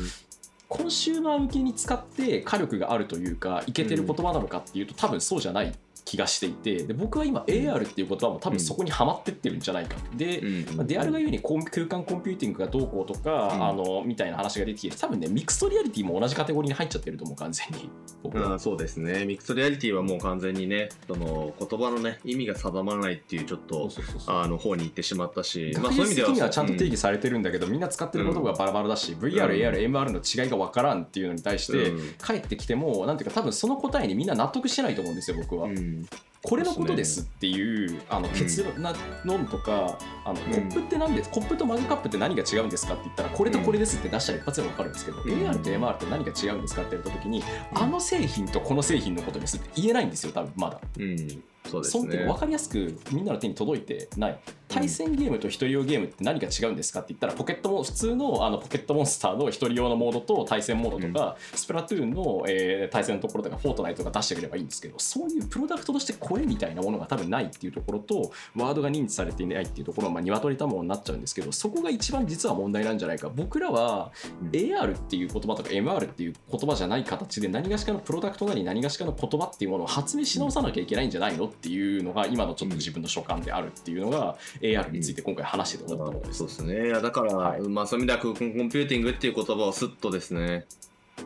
コンシューマー向けに使って火力があるというかイケてる言葉なのかっていうと多分そうじゃない気がしていてで僕は今 エーアール っていう言葉も多分そこにはまってってるんじゃないか、うん、で、うんまあ、デアルが言うに空間コンピューティングがどうこうとか、うん、あのみたいな話が出てきて多分ねミクストリアリティも同じカテゴリーに入っちゃってると思う完全に僕は。あそうですねミクストリアリティはもう完全にねその言葉のね意味が定まらないっていうちょっとそうそうそうそうあの方に行ってしまったし学術的にはちゃんと定義されてるんだけど、うん、みんな使ってる言葉がバラバラだし、うん、ブイアール、エーアール、エムアール の違いが分からんっていうのに対して、うん、帰ってきてもなんていうか多分その答えにみんな納得してないと思うんですよ僕は、うんこれのことですっていうあの結論とか、うん、あのコップって何です、うん、コップとマグカップって何が違うんですかって言ったらこれとこれですって出したら一発で分かるんですけど、うん、エーアール と エムアール って何が違うんですかって言った時に、うん、あの製品とこの製品のことですって言えないんですよ多分まだ、うんそうですね、そんって分かりやすくみんなの手に届いてない対戦ゲームと一人用ゲームって何が違うんですかって言ったらポケットも普通 の, あのポケットモンスターの一人用のモードと対戦モードとか、うん、スプラトゥーンの、えー、対戦のところとかフォートナイトとか出してくればいいんですけどそういうプロダクトとして声みたいなものが多分ないっていうところとワードが認知されていないっていうところはまあ鶏卵になっちゃうんですけどそこが一番実は問題なんじゃないか。僕らは エーアール っていう言葉とか エムアール っていう言葉じゃない形で何がしかのプロダクトなり何がしかの言葉っていうものを発明し直さなきゃいけないんじゃないのってっていうのが今のちょっと自分の所感であるっていうのが エーアール について今回話してて思ったものです、うん、そうですね。だから、はいまあ、そういう意味では空間コンピューティングっていう言葉をすっとですね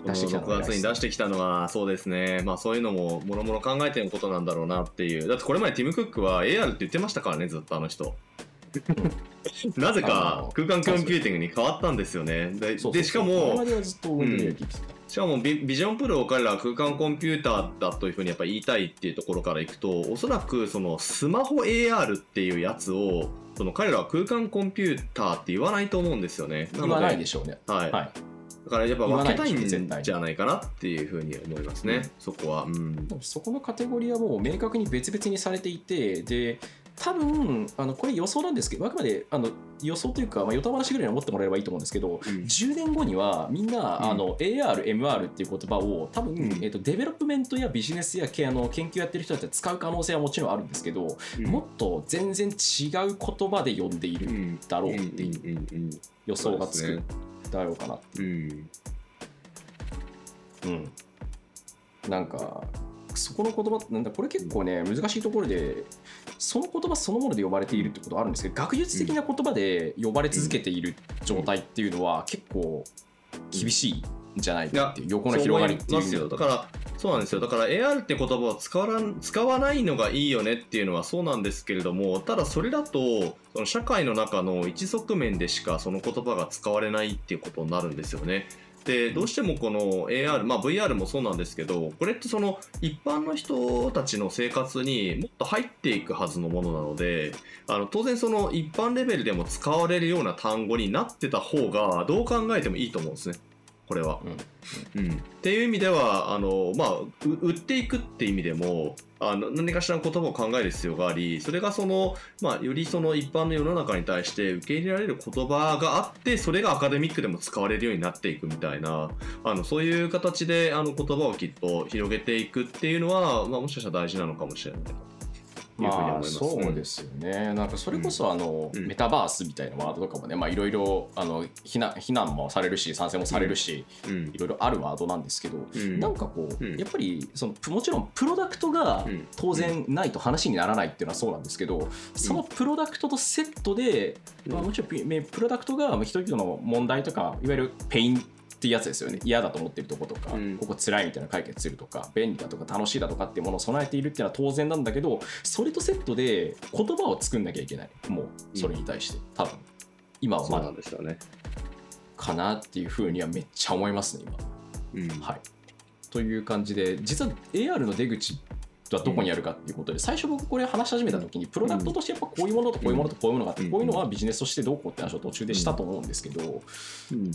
ろくがつに出してきたのはそうですね、まあ、そういうのももろもろ考えてることなんだろうなっていう。だってこれまでティム・クックは エーアール って言ってましたからねずっとあの人なぜか空間コンピューティングに変わったんですよね。で、でしかもしかも ビ, ビジョンプロを彼らは空間コンピューターだというふうにやっぱ言いたいっていうところからいくとおそらくそのスマホ エーアール っていうやつをその彼らは空間コンピューターって言わないと思うんですよね。なので言わないでしょうね。はい、はいだからやっぱ分けたいんじゃないかなっていうふうに思いますね、うん、そこは、うん、そこのカテゴリーはもう明確に別々にされていて、で多分あのこれ予想なんですけど、あくまであの予想というか、まあ、与田話ぐらいに思ってもらえればいいと思うんですけど、うん、じゅうねんごにはみんな、うん、あの エーアール、エムアール っていう言葉を多分、うんえー、とデベロップメントやビジネスやあの研究やってる人たちは使う可能性はもちろんあるんですけど、うん、もっと全然違う言葉で呼んでいるんだろうっていう予想がつくだろうかなっていう、うんうん、なんかそこの言葉ってなんだこれ結構ね難しいところで、その言葉そのもので呼ばれているってことはあるんですけど、学術的な言葉で呼ばれ続けている状態っていうのは結構厳しいんじゃないかっていう、横の広がりっていうのだからそうなんですよ。だから エーアール って言葉を使わらん、使わないのがいいよねっていうのはそうなんですけれども、ただそれだとその社会の中の一側面でしかその言葉が使われないっていうことになるんですよね。でどうしてもこの エーアール、まあ、ブイアール もそうなんですけど、これってその一般の人たちの生活にもっと入っていくはずのものなので、あの当然その一般レベルでも使われるような単語になってた方がどう考えてもいいと思うんですね、これは、うんうん、っていう意味ではあの、まあ、売っていくって意味でもあの何かしらの言葉を考える必要があり、それがその、まあ、よりその一般の世の中に対して受け入れられる言葉があって、それがアカデミックでも使われるようになっていくみたいな、あのそういう形であの言葉をきっと広げていくっていうのは、まあ、もしかしたら大事なのかもしれないというふうに思います。そうですよね。なんかそれこそあの、うん、メタバースみたいなワードとかもね、まあ、いろいろあの非難、非難もされるし賛成もされるし、うん、いろいろあるワードなんですけど、うん、なんかこう、うん、やっぱりそのもちろんプロダクトが当然ないと話にならないっていうのはそうなんですけど、そのプロダクトとセットで、うんまあ、もちろんプロダクトが人々の問題とかいわゆるペインってやつですよね、嫌だと思ってるとことか、うん、ここ辛いみたいな解決するとか便利だとか楽しいだとかっていうものを備えているっていうのは当然なんだけど、それとセットで言葉を作んなきゃいけない、もうそれに対して、うん、多分今はまだかなっていうふうにはめっちゃ思いますね今、うんはい、という感じで、実は エーアール の出口はどこにあるかっていうことで、最初僕これ話し始めた時にプロダクトとしてやっぱこういうものとこういうものとこういうものがあって、こういうのはビジネスとしてどうこうって話を途中でしたと思うんですけど、うんうん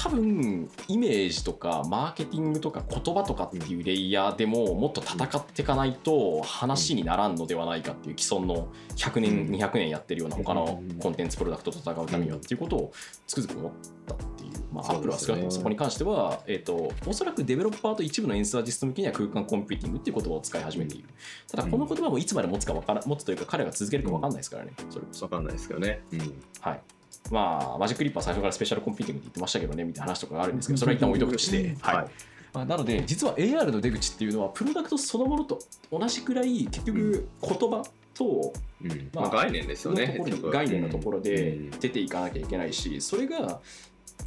多分イメージとかマーケティングとか言葉とかっていうレイヤーでももっと戦っていかないと話にならんのではないかっていう、既存のひゃくねんにひゃくねんやってるような他のコンテンツプロダクトと戦うためにはっていうことをつくづく思ったっていう、まあアップルは少なくともそこに関してはえとおそらくデベロッパーと一部のエンスアーティスト向けには空間コンピューティングっていう言葉を使い始めている。ただこの言葉もいつまで持つか分から持つというか彼が続けるか分かんないですからね、それこそ分かんないですけどね、うん、はいまあ、マジックリッパー最初からスペシャルコンピューティングって言ってましたけどねみたいな話とかがあるんですけど、それは一旦置いとくとして、はいまあ、なので実は エーアール の出口っていうのはプロダクトそのものと同じくらい結局言葉と、うんまあ、概念ですよね、概念のところで出ていかなきゃいけないし、それが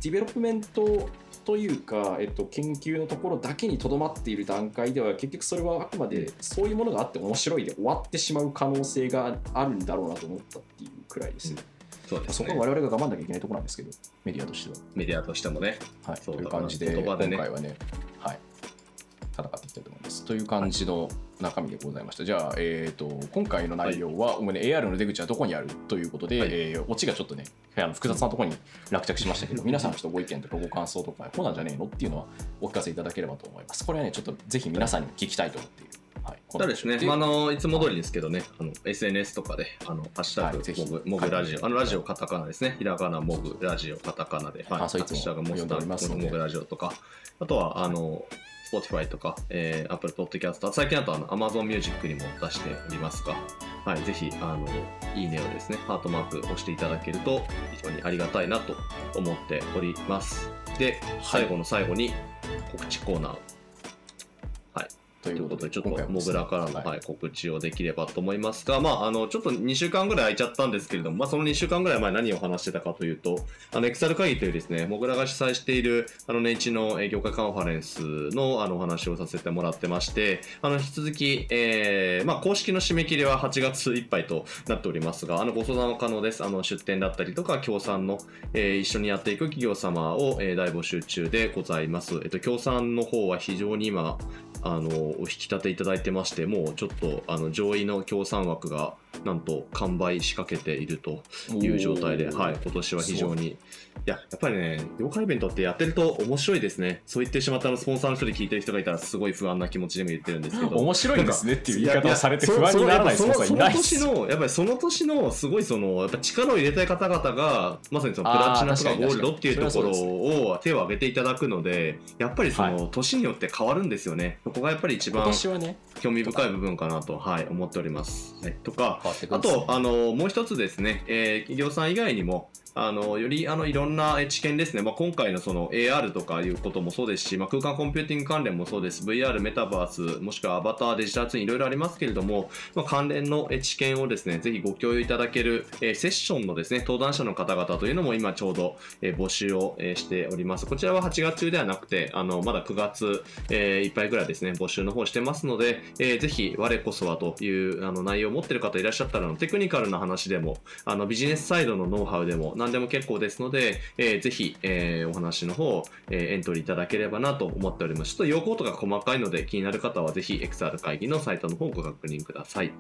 ディベロップメントというか、えっと、研究のところだけにとどまっている段階では結局それはあくまでそういうものがあって面白いで終わってしまう可能性があるんだろうなと思ったっていうくらいですね、うんそ, ね、そこは我々が我慢なきゃいけないところなんですけど、メディアとしてはメディアとしてもね、はい、そういう感じで言葉で、ね、今回はね、はい、戦っていきたいと思いますという感じの中身でございました。じゃあ、えー、と今回の内容は、はい、おもね エーアール の出口はどこにあるということで、はいえー、オチがちょっとね複雑なところに落着しましたけど、皆さんちょっとご意見とかご感想とかこうなんじゃねえのっていうのはお聞かせいただければと思います。これはねちょっとぜひ皆さんに聞きたいと思っている、はい、そうですね、まあ、あのいつも通りですけどね、はい、あの エスエヌエス とかで「あのハッシュタグ、はい、モ, ブモブラジオ」あのラジオカタカナですね、ひらがなモブラジオカタカナで「はい、ハッシュタグモブラジオ」とか、あとはあの、はいSpotify とか、えー、Apple Podcast、 最近だとあの Amazon Music にも出しておりますが、はい、ぜひあのいいねをですねハートマーク押していただけると非常にありがたいなと思っております。で、はい、最後の最後に告知コーナー、はい、ということでちょっとモグラからの、はい、告知をできればと思いますが、まあ、あのちょっとにしゅうかんぐらい空いちゃったんですけれども、まあ、そのにしゅうかんぐらい前何を話してたかというと、あの エックスアール 会議というですねモグラが主催しているあの年一の業界カンファレンスのあのお話をさせてもらってまして、あの引き続き、えーまあ、公式の締め切りははちがついっぱいとなっておりますが、あのご相談は可能です。あの出展だったりとか協賛の、えー、一緒にやっていく企業様を、えー、大募集中でございます。えっと、協賛の方は非常に今あのお引き立ていただいてまして、もうちょっとあの上位の協賛枠がなんと完売しかけているという状態で、はい、今年は非常にいや、やっぱりね、業界イベントってやってると面白いですね。そう言ってしまったあのスポンサーの人で聞いてる人がいたらすごい不安な気持ちでも言ってるんですけど、面白いんですねっていう言い方をされて不安にならないスポンサーいないです。その年のやっぱりその年のすごいそのやっぱ力を入れたい方々がまさにそのプラチナとかゴールドっていうところを手を挙げていただくので、やっぱりその年によって変わるんですよね。そこがやっぱり一番興味深い部分かなと、はい、思っております、はい、とかあとあのもう一つですね、えー、企業さん以外にもあのよりあのいろんな知見ですね、まあ、今回のその エーアール とかいうこともそうですし、まあ、空間コンピューティング関連もそうです、ブイアール、メタバース、もしくはアバター、デジタルツイン、いろいろありますけれども、まあ、関連の知見をですね、ぜひご共有いただける、えー、セッションのですね、登壇者の方々というのも今ちょうど、えー、募集を、えー、しております。こちらははちがつ中ではなくて、あのまだくがつ、えー、いっぱいぐらいですね、募集の方してますので、えー、ぜひ我こそはというあの内容を持っている方いらっしゃったらの、テクニカルな話でも、あのビジネスサイドのノウハウでも、何でも結構ですので、えー、ぜひ、えー、お話の方、えー、エントリーいただければなと思っております。ちょっと要項とか細かいので気になる方はぜひ エックスアール 会議のサイトの方をご確認ください。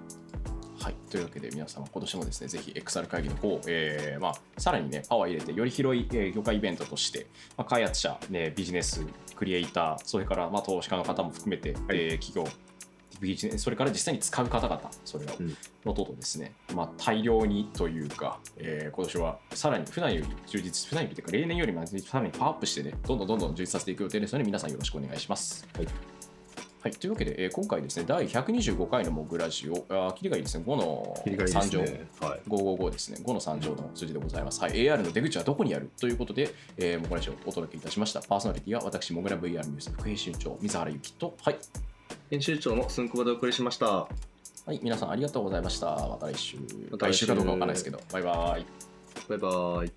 はい、というわけで皆様今年もですねぜひ エックスアール 会議の方、えーまあ、さらにねパワー入れてより広い、えー、業界イベントとして、まあ、開発者、ね、ビジネスクリエイターそれから、まあ、投資家の方も含めて、はいえー、企業それから実際に使う方々それをのととですね、まあ、大量にというか、えー、今年はさらに普段より充実普段よりというか例年よりもさらにパワーアップしてねどんどんどんどん充実させていく予定ですので皆さんよろしくお願いします。はいはい、というわけで、えー、今回ですね第ひゃくにじゅうごかいのモグラジオあ切りがいいですねごのさん乗、ねはい、ごひゃくごじゅうごですねごのさん乗の数字でございます、はい、エーアール の出口はどこにあるということで、えー、モグラジオをお届けいたしました。パーソナリティは私モグラ ブイアール ニュース副編集長水原由紀とはい編集長の寸久保でお送りしました。はい、皆さんありがとうございました。また来週。また来週かどうかわからないですけど。バイバイ。バイバイ。